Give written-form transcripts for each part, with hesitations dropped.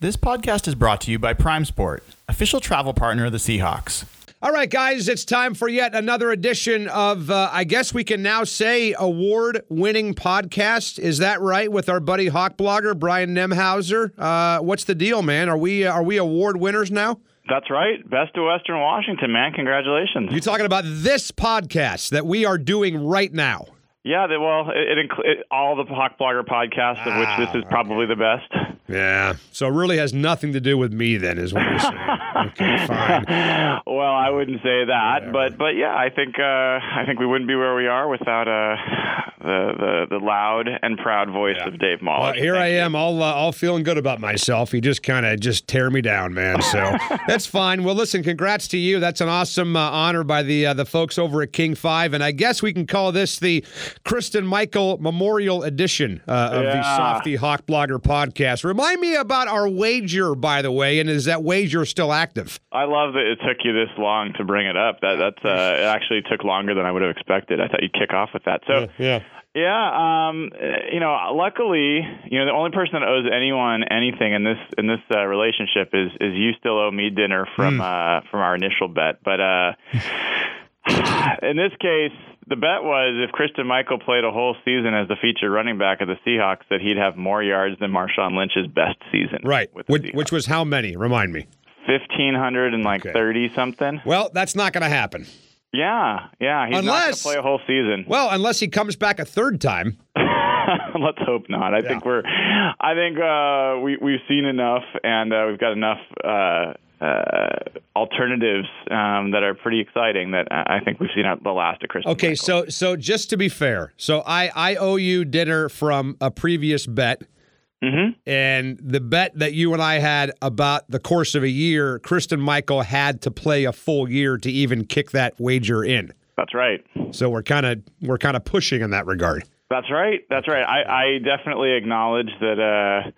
This podcast is brought to you by Prime Sport, official travel partner of the Seahawks. All right, guys, it's time for yet another edition of, I guess we can now say, award-winning podcast. Is that right? With our buddy Hawk Blogger, Brian Nemhauser. What's the deal, man? Are we award winners now? That's right. Best of Western Washington, man. Congratulations. You're talking about this podcast that we are doing right now. Yeah, well, it includes all the Hawk Blogger podcasts, of which this is probably the best. Yeah, so it really has nothing to do with me then, is what you're saying. Okay, fine. Well, I wouldn't say that, yeah, but yeah, I think we wouldn't be where we are without the loud and proud voice of Dave Mollick. Well, here I am, all feeling good about myself. You just kind of tear me down, man. So that's fine. Well, listen, congrats to you. That's an awesome honor by the folks over at King 5, and I guess we can call this the Kristen Michael Memorial Edition of the Softy Hawk Blogger podcast. Remind me about our wager, by the way, and is that wager still active? I love that it took you this long to bring it up. That's it actually took longer than I would have expected. I thought you'd kick off with that. So luckily, the only person that owes anyone anything in this relationship is you still owe me dinner from our initial bet. But in this case, the bet was if Christian Michael played a whole season as the feature running back of the Seahawks, that he'd have more yards than Marshawn Lynch's best season. Right, which was how many? Remind me. 1,500 and 30-something. Well, that's not going to happen. Yeah. He's not going to play a whole season. Well, unless he comes back a third time. Let's hope not. I think we've seen enough, and we've got enough alternatives that are pretty exciting that I think we've seen at the last of Christmas. Okay, so just to be fair, so I owe you dinner from a previous bet, and the bet that you and I had about the course of a year, Kristen Michael had to play a full year to even kick that wager in. That's right. So we're kind of pushing in that regard. That's right. I definitely acknowledge that.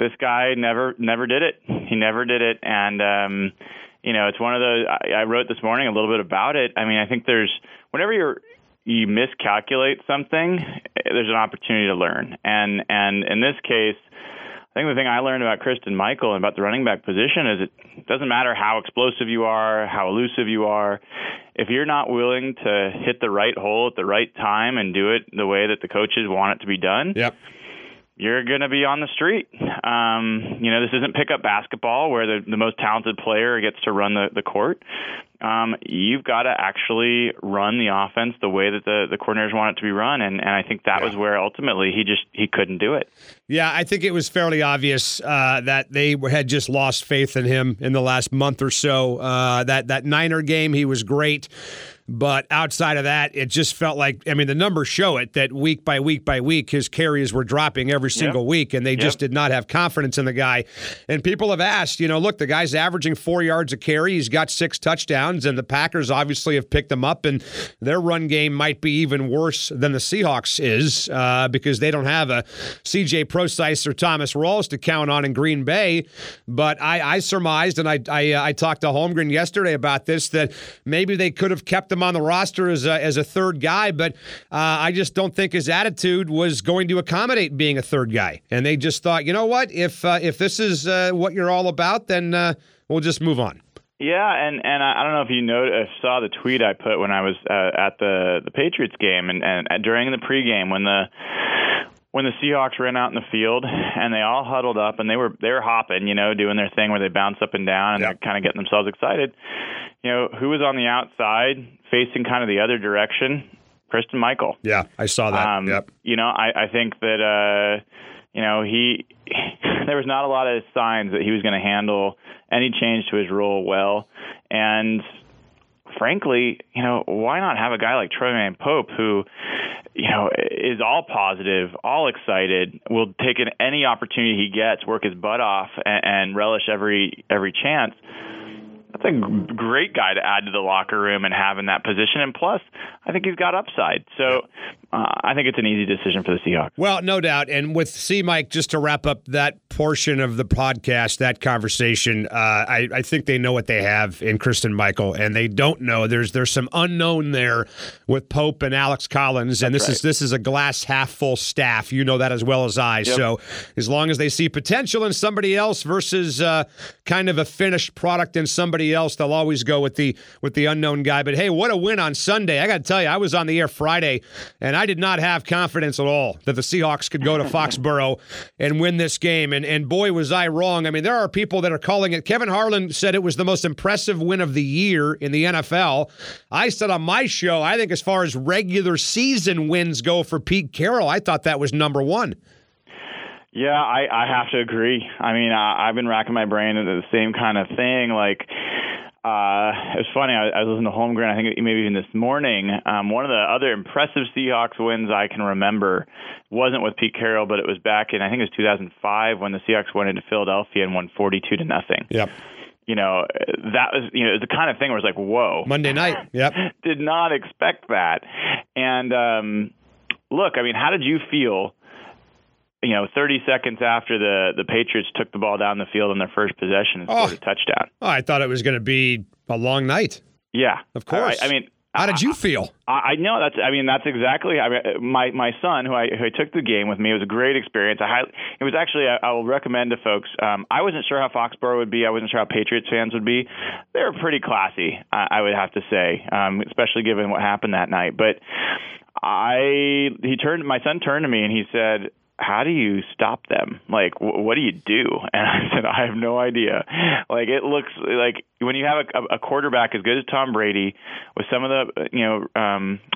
This guy never did it. He never did it. And, it's one of those, I wrote this morning a little bit about it. I mean, I think there's, whenever you miscalculate something, there's an opportunity to learn. And in this case, I think the thing I learned about Kristen Michael and about the running back position is it doesn't matter how explosive you are, how elusive you are. If you're not willing to hit the right hole at the right time and do it the way that the coaches want it to be done. Yep. You're going to be on the street. This isn't pickup basketball where the most talented player gets to run the court. You've got to actually run the offense the way that the coordinators want it to be run. And I think that was where ultimately he couldn't do it. Yeah, I think it was fairly obvious that they had just lost faith in him in the last month or so. That Niner game, he was great. But outside of that, it just felt like, I mean, the numbers show it that week by week by week, his carries were dropping every single week, and they just did not have confidence in the guy. And people have asked, look, the guy's averaging 4 yards a carry. He's got 6 touchdowns, and the Packers obviously have picked him up, and their run game might be even worse than the Seahawks is because they don't have a C.J. Procise or Thomas Rawls to count on in Green Bay. But I surmised, and I talked to Holmgren yesterday about this, that maybe they could have kept him on the roster as a third guy, but I just don't think his attitude was going to accommodate being a third guy. And they just thought, you know what, if this is what you're all about, then we'll just move on. Yeah, and I don't know if you saw the tweet I put when I was at the Patriots game and during the pregame when the Seahawks ran out in the field and they all huddled up and they were hopping, doing their thing where they bounce up and down and they're kind of getting themselves excited. Who was on the outside? Facing kind of the other direction, Kristen Michael. Yeah, I saw that. I think that, there was not a lot of signs that he was going to handle any change to his role well. And frankly, why not have a guy like Tremaine Pope who, is all positive, all excited, will take in any opportunity he gets, work his butt off, and relish every chance. That's a great guy to add to the locker room and have in that position. And plus, I think he's got upside. So I think it's an easy decision for the Seahawks. Well, no doubt. And with C-Mike, just to wrap up that portion of the podcast, that conversation, I think they know what they have in Kristen Michael, and they don't know. There's some unknown there with Pope and Alex Collins, and this is a glass half full staff. You know that as well as I. Yep. So as long as they see potential in somebody else versus kind of a finished product in somebody else, they'll always go with the unknown guy. But hey, what a win on Sunday. I got to tell you, I was on the air Friday, and I did not have confidence at all that the Seahawks could go to Foxborough and win this game. And boy, was I wrong. I mean, there are people that are calling it. Kevin Harlan said it was the most impressive win of the year in the NFL. I said on my show, I think as far as regular season wins go for Pete Carroll, I thought that was number one. Yeah, I have to agree. I mean, I've been racking my brain into the same kind of thing. Like, it was funny. I was listening to Holmgren, I think maybe even this morning. One of the other impressive Seahawks wins I can remember wasn't with Pete Carroll, but it was back in, I think it was 2005 when the Seahawks went into Philadelphia and won 42-0. Yep. You know, that was, you know, the kind of thing where it's like, whoa. Monday night, yep. Did not expect that. And look, I mean, how did you feel, you know, 30 seconds after the Patriots took the ball down the field on their first possession and scored a touchdown? Oh, I thought it was going to be a long night. Yeah. Of course. I mean, how did you feel? I know that's. I mean, that's exactly. I mean, my son, who I took the game with me, it was a great experience. It was actually. I will recommend to folks. I wasn't sure how Foxborough would be. I wasn't sure how Patriots fans would be. They were pretty classy, I would have to say, especially given what happened that night. But my son turned to me and he said, "How do you stop them? Like, what do you do?" And I said, "I have no idea." Like, it looks like when you have a quarterback as good as Tom Brady with some of the,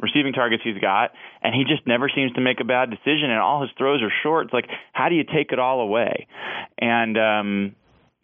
receiving targets he's got, and he just never seems to make a bad decision, and all his throws are short. It's like, how do you take it all away? And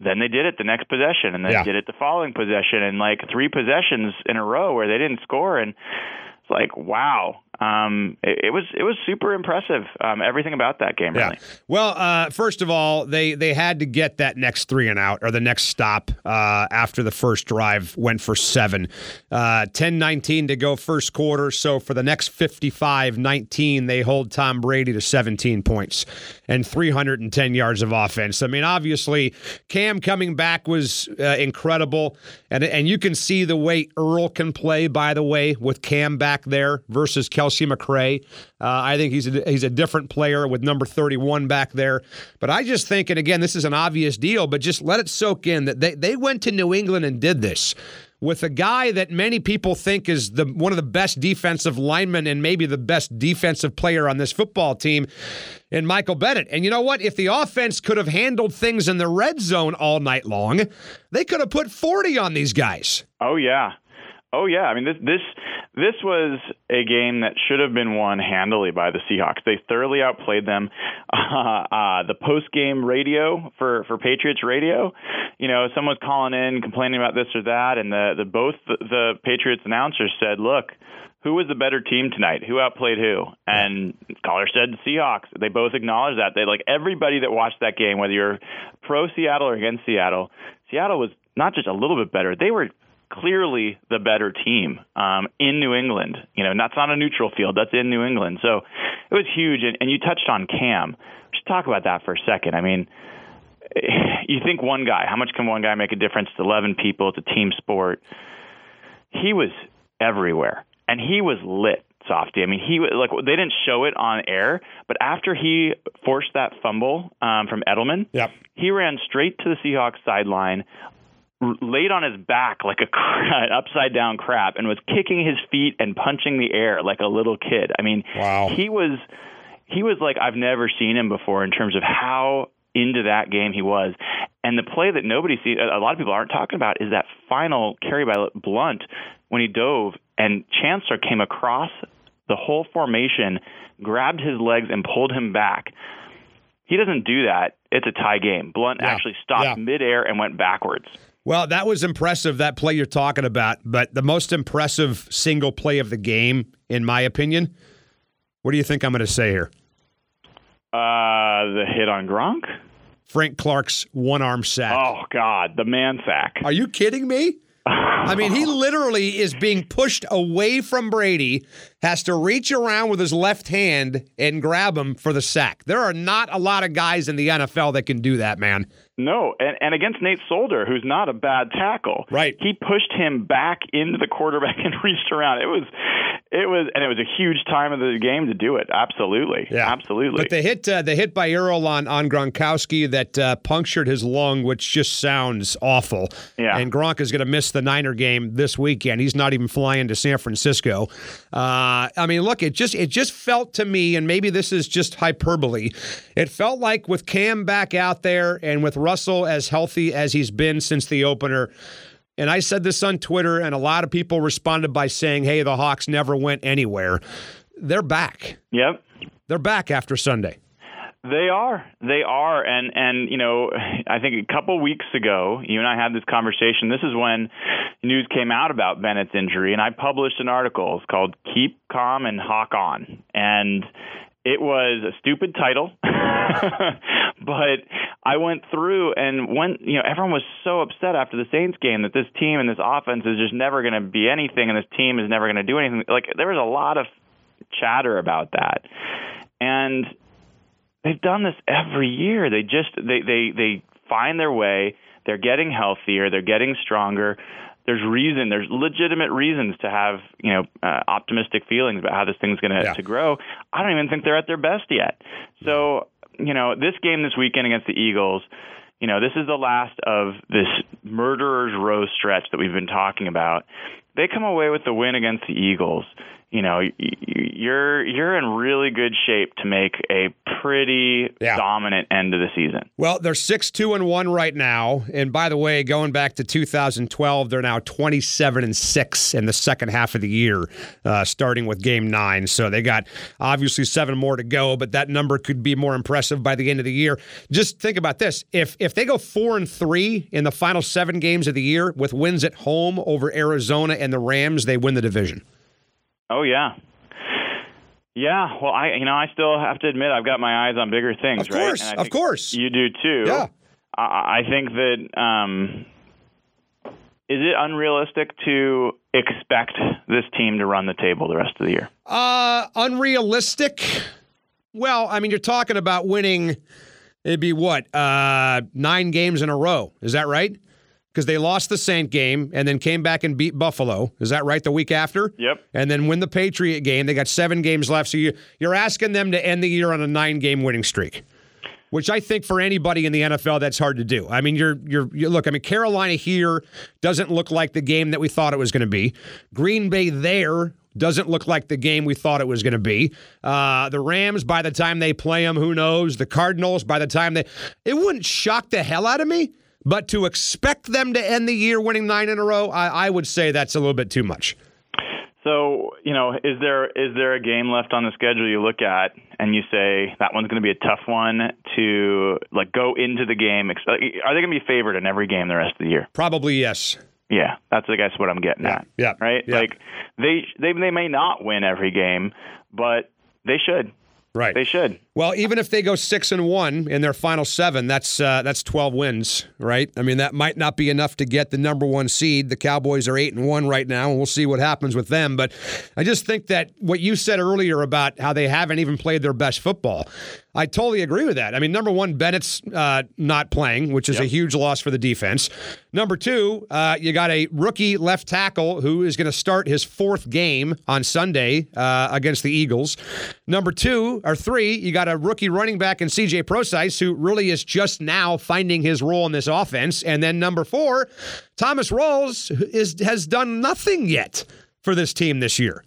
then they did it the next possession, and they did it the following possession, and like three possessions in a row where they didn't score, and it's like, wow. It was super impressive, everything about that game, really. Yeah. Well, first of all, they had to get that next three and out, or the next stop after the first drive went for 7. 10-19 to go first quarter, so for the next 55-19, they hold Tom Brady to 17 points and 310 yards of offense. I mean, obviously, Kam coming back was incredible, and you can see the way Earl can play, by the way, with Kam back there versus Kelsey McCray. I think he's a different player with number 31 back there. But I just think, and again, this is an obvious deal, but just let it soak in that they went to New England and did this with a guy that many people think is one of the best defensive linemen and maybe the best defensive player on this football team in Michael Bennett. And you know what? If the offense could have handled things in the red zone all night long, they could have put 40 on these guys. Oh, yeah. Oh, yeah. I mean, this was a game that should have been won handily by the Seahawks. They thoroughly outplayed them. The post-game radio for Patriots radio, you know, someone's calling in complaining about this or that, and both the Patriots announcers said, "Look, who was the better team tonight? Who outplayed who?" And the caller said the Seahawks. They both acknowledged that. They like everybody that watched that game, whether you're pro Seattle or against Seattle. Seattle was not just a little bit better; they were clearly the better team in New England. You know, that's not a neutral field. That's in New England. So it was huge. And you touched on Kam. Just talk about that for a second. I mean, you think one guy, how much can one guy make a difference? It's 11 people. It's a team sport. He was everywhere. And he was lit, Softy. I mean, they didn't show it on air, but after he forced that fumble from Edelman, he ran straight to the Seahawks sideline, laid on his back like an upside-down crab, and was kicking his feet and punching the air like a little kid. I mean, wow. He was like I've never seen him before in terms of how into that game he was. And the play that nobody sees, a lot of people aren't talking about, is that final carry by Blunt when he dove, and Chancellor came across the whole formation, grabbed his legs, and pulled him back. He doesn't do that. It's a tie game. Blunt actually stopped midair and went backwards. Well, that was impressive, that play you're talking about. But the most impressive single play of the game, in my opinion, what do you think I'm going to say here? The hit on Gronk? Frank Clark's one-arm sack. Oh, God, the man sack. Are you kidding me? I mean, he literally is being pushed away from Brady, has to reach around with his left hand and grab him for the sack. There are not a lot of guys in the NFL that can do that, man. No, and against Nate Solder, who's not a bad tackle. Right. He pushed him back into the quarterback and reached around. It was a huge time of the game to do it. Absolutely. Yeah. Absolutely. But the hit by Earl on Gronkowski that punctured his lung, which just sounds awful. Yeah. And Gronk is going to miss the Niner game this weekend. He's not even flying to San Francisco. I mean, look, it just felt to me, and maybe this is just hyperbole, it felt like with Kam back out there and with Russell as healthy as he's been since the opener, and I said this on Twitter, and a lot of people responded by saying, hey, the Hawks never went anywhere. They're back. Yep. They're back after Sunday. They are. And you know, I think a couple weeks ago, you and I had this conversation. This is when news came out about Bennett's injury, and I published an article. It's called Keep Calm and Hawk On. And it was a stupid title, but I went through and everyone was so upset after the Saints game that this team and this offense is just never going to be anything, and this team is never going to do anything. Like, there was a lot of chatter about that, and they've done this every year. They just they find their way. They're getting healthier. They're getting stronger. There's reason. There's legitimate reasons to have optimistic feelings about how this thing's going to grow. I don't even think they're at their best yet. So this game this weekend against the Eagles, this is the last of this murderer's row stretch that we've been talking about. They come away with the win against the Eagles. You're in really good shape to make a pretty dominant end of the season. Well, they're 6-2-1 right now, and by the way, going back to 2012, they're now 27-6 in the second half of the year, starting with Game 9. So they got obviously 7 more to go, but that number could be more impressive by the end of the year. Just think about this: if they go 4-3 in the final 7 games of the year with wins at home over Arizona and the Rams, they win the division. Oh, yeah. Yeah, well, I still have to admit I've got my eyes on bigger things, right? Of course, right? Of course. You do, too. Yeah. I think that is it unrealistic to expect this team to run the table the rest of the year? Unrealistic? Well, I mean, you're talking about winning, it'd be what, 9 games in a row. Is that right? Because they lost the Saint game and then came back and beat Buffalo. Is that right? The week after? Yep. And then win the Patriot game. They got 7 games left. So you're asking them to end the year on a 9-game winning streak, which I think for anybody in the NFL, that's hard to do. I mean, look, I mean, Carolina here doesn't look like the game that we thought it was going to be. Green Bay there doesn't look like the game we thought it was going to be. The Rams, by the time they play them, who knows? The Cardinals, by the time it wouldn't shock the hell out of me. But to expect them to end the year winning 9 in a row, I would say that's a little bit too much. So, is there a game left on the schedule you look at and you say that one's going to be a tough one to like go into the game? Are they going to be favored in every game the rest of the year? Probably yes. Yeah, that's I guess what I'm getting at. Yeah. Right. Yeah. Like they may not win every game, but they should. Right. They should. Well, even if they go 6-1 in their final 7, that's 12 wins, right? I mean, that might not be enough to get the number 1 seed. The Cowboys are 8-1 right now, and we'll see what happens with them. But I just think that what you said earlier about how they haven't even played their best football, I totally agree with that. I mean, number 1, Bennett's not playing, which is a huge loss for the defense. Number 2, you got a rookie left tackle who is going to start his 4th game on Sunday against the Eagles. Number 2 or 3, you got a rookie running back in C.J. Procise, who really is just now finding his role in this offense. And then number 4, Thomas Rawls has done nothing yet for this team this year.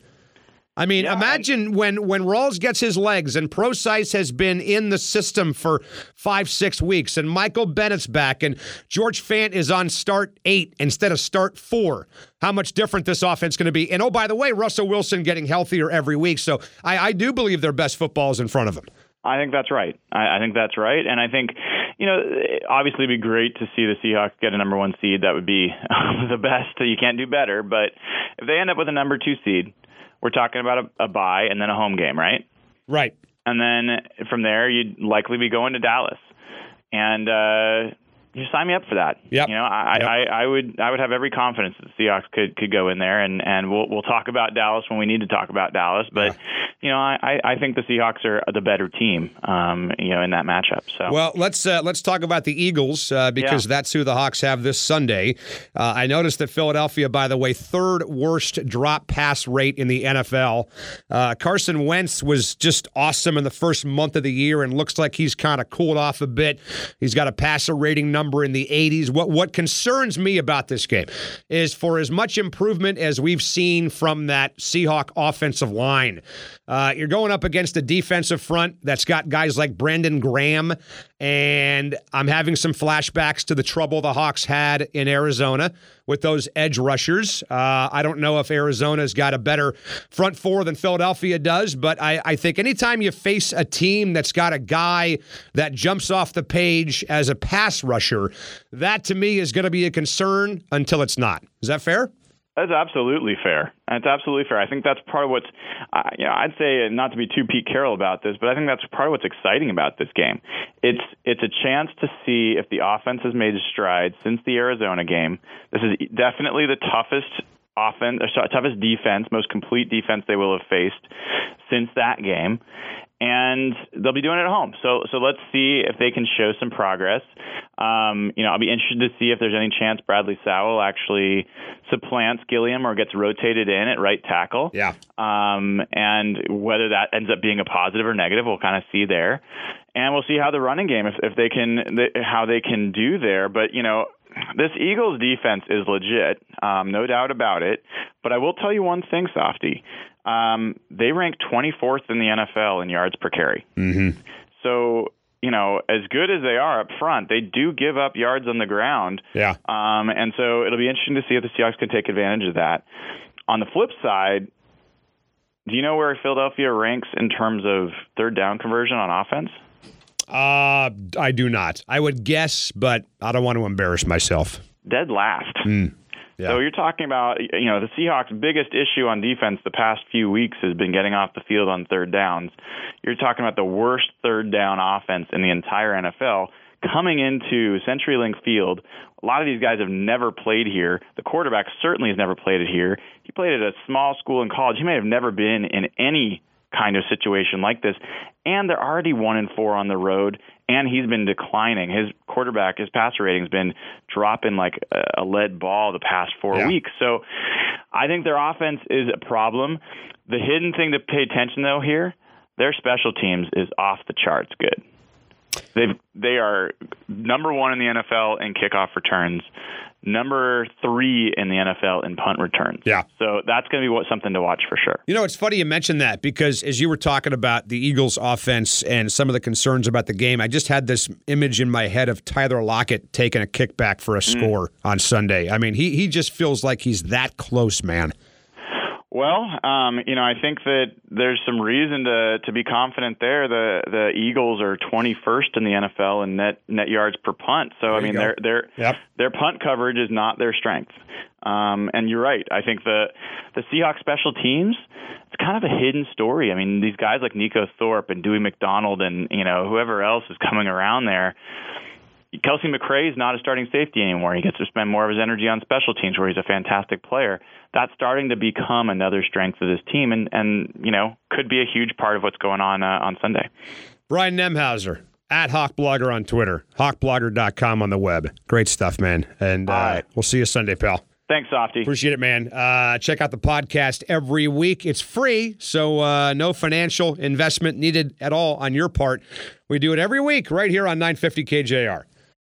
I mean, imagine when Rawls gets his legs and Procise has been in the system for 5-6 weeks and Michael Bennett's back and George Fant is on start 8 instead of start 4. How much different this offense is going to be. And, oh, by the way, Russell Wilson getting healthier every week. So I do believe their best football is in front of them. I think that's right. I think that's right. And I think, obviously it'd be great to see the Seahawks get a number 1 seed. That would be the best. You can't do better. But if they end up with a number 2 seed, we're talking about a bye and then a home game, right? Right. And then from there, you'd likely be going to Dallas. And just sign me up for that. Yep. You know, I would have every confidence that the Seahawks could go in there, and we'll talk about Dallas when we need to talk about Dallas. But you know, I think the Seahawks are the better team, you know, in that matchup. So well, let's talk about the Eagles because that's who the Hawks have this Sunday. I noticed that Philadelphia, by the way, third worst drop pass rate in the NFL. Carson Wentz was just awesome in the first month of the year, and looks like he's kind of cooled off a bit. He's got a passer rating number in the 80s. What concerns me about this game is, for as much improvement as we've seen from that Seahawk offensive line, you're going up against a defensive front that's got guys like Brandon Graham, and I'm having some flashbacks to the trouble the Hawks had in Arizona with those edge rushers. I don't know if Arizona's got a better front four than Philadelphia does, but I think anytime you face a team that's got a guy that jumps off the page as a pass rusher, that to me is going to be a concern until it's not. Is that fair? That's absolutely fair. That's absolutely fair. I think that's part of what's, you know, I'd say, not to be too Pete Carroll about this, but I think that's part of what's exciting about this game. It's a chance to see if the offense has made strides since the Arizona game. This is definitely the toughest defense, most complete defense they will have faced since that game. And they'll be doing it at home. So let's see if they can show some progress. You know, I'll be interested to see if there's any chance Bradley Sowell actually supplants Gilliam or gets rotated in at right tackle. Yeah. And whether that ends up being a positive or negative, we'll kind of see there. And we'll see how the running game, how they can do there. But, you know, this Eagles defense is legit, no doubt about it. But I will tell you one thing, Softy. They rank 24th in the NFL in yards per carry. Mm-hmm. So, you know, as good as they are up front, they do give up yards on the ground. Yeah. And so it'll be interesting to see if the Seahawks can take advantage of that. On the flip side, do you know where Philadelphia ranks in terms of third down conversion on offense? I do not. I would guess, but I don't want to embarrass myself. Dead last. Mm. Yeah. So you're talking about, you know, the Seahawks' biggest issue on defense the past few weeks has been getting off the field on third downs. You're talking about the worst third down offense in the entire NFL. Coming into CenturyLink Field, a lot of these guys have never played here. The quarterback certainly has never played it here. He played at a small school in college. He may have never been in any kind of situation like this. And they're already 1-4 on the road, and he's been declining. His passer rating's been dropping like a lead ball the past 4 weeks. So I think their offense is a problem. The hidden thing to pay attention, though, here, their special teams is off the charts good. They are number 1 in the NFL in kickoff returns, number 3 in the NFL in punt returns. Yeah. So that's going to be something to watch for sure. You know, it's funny you mentioned that, because as you were talking about the Eagles offense and some of the concerns about the game, I just had this image in my head of Tyler Lockett taking a kickback for a score on Sunday. I mean, he just feels like he's that close, man. Well, you know, I think that there's some reason to be confident there. The Eagles are 21st in the NFL in net yards per punt. So I mean, their punt coverage is not their strength. And you're right. I think the Seahawks special teams, it's kind of a hidden story. I mean, these guys like Nico Thorpe and Dewey McDonald and, you know, whoever else is coming around there. Kelsey McCray is not a starting safety anymore. He gets to spend more of his energy on special teams, where he's a fantastic player. That's starting to become another strength of this team, and you know, could be a huge part of what's going on Sunday. Brian Nemhauser, at Hawk Blogger on Twitter, hawkblogger.com on the web. Great stuff, man. And we'll see you Sunday, pal. Thanks, Softy. Appreciate it, man. Check out the podcast every week. It's free, so no financial investment needed at all on your part. We do it every week right here on 950 KJR.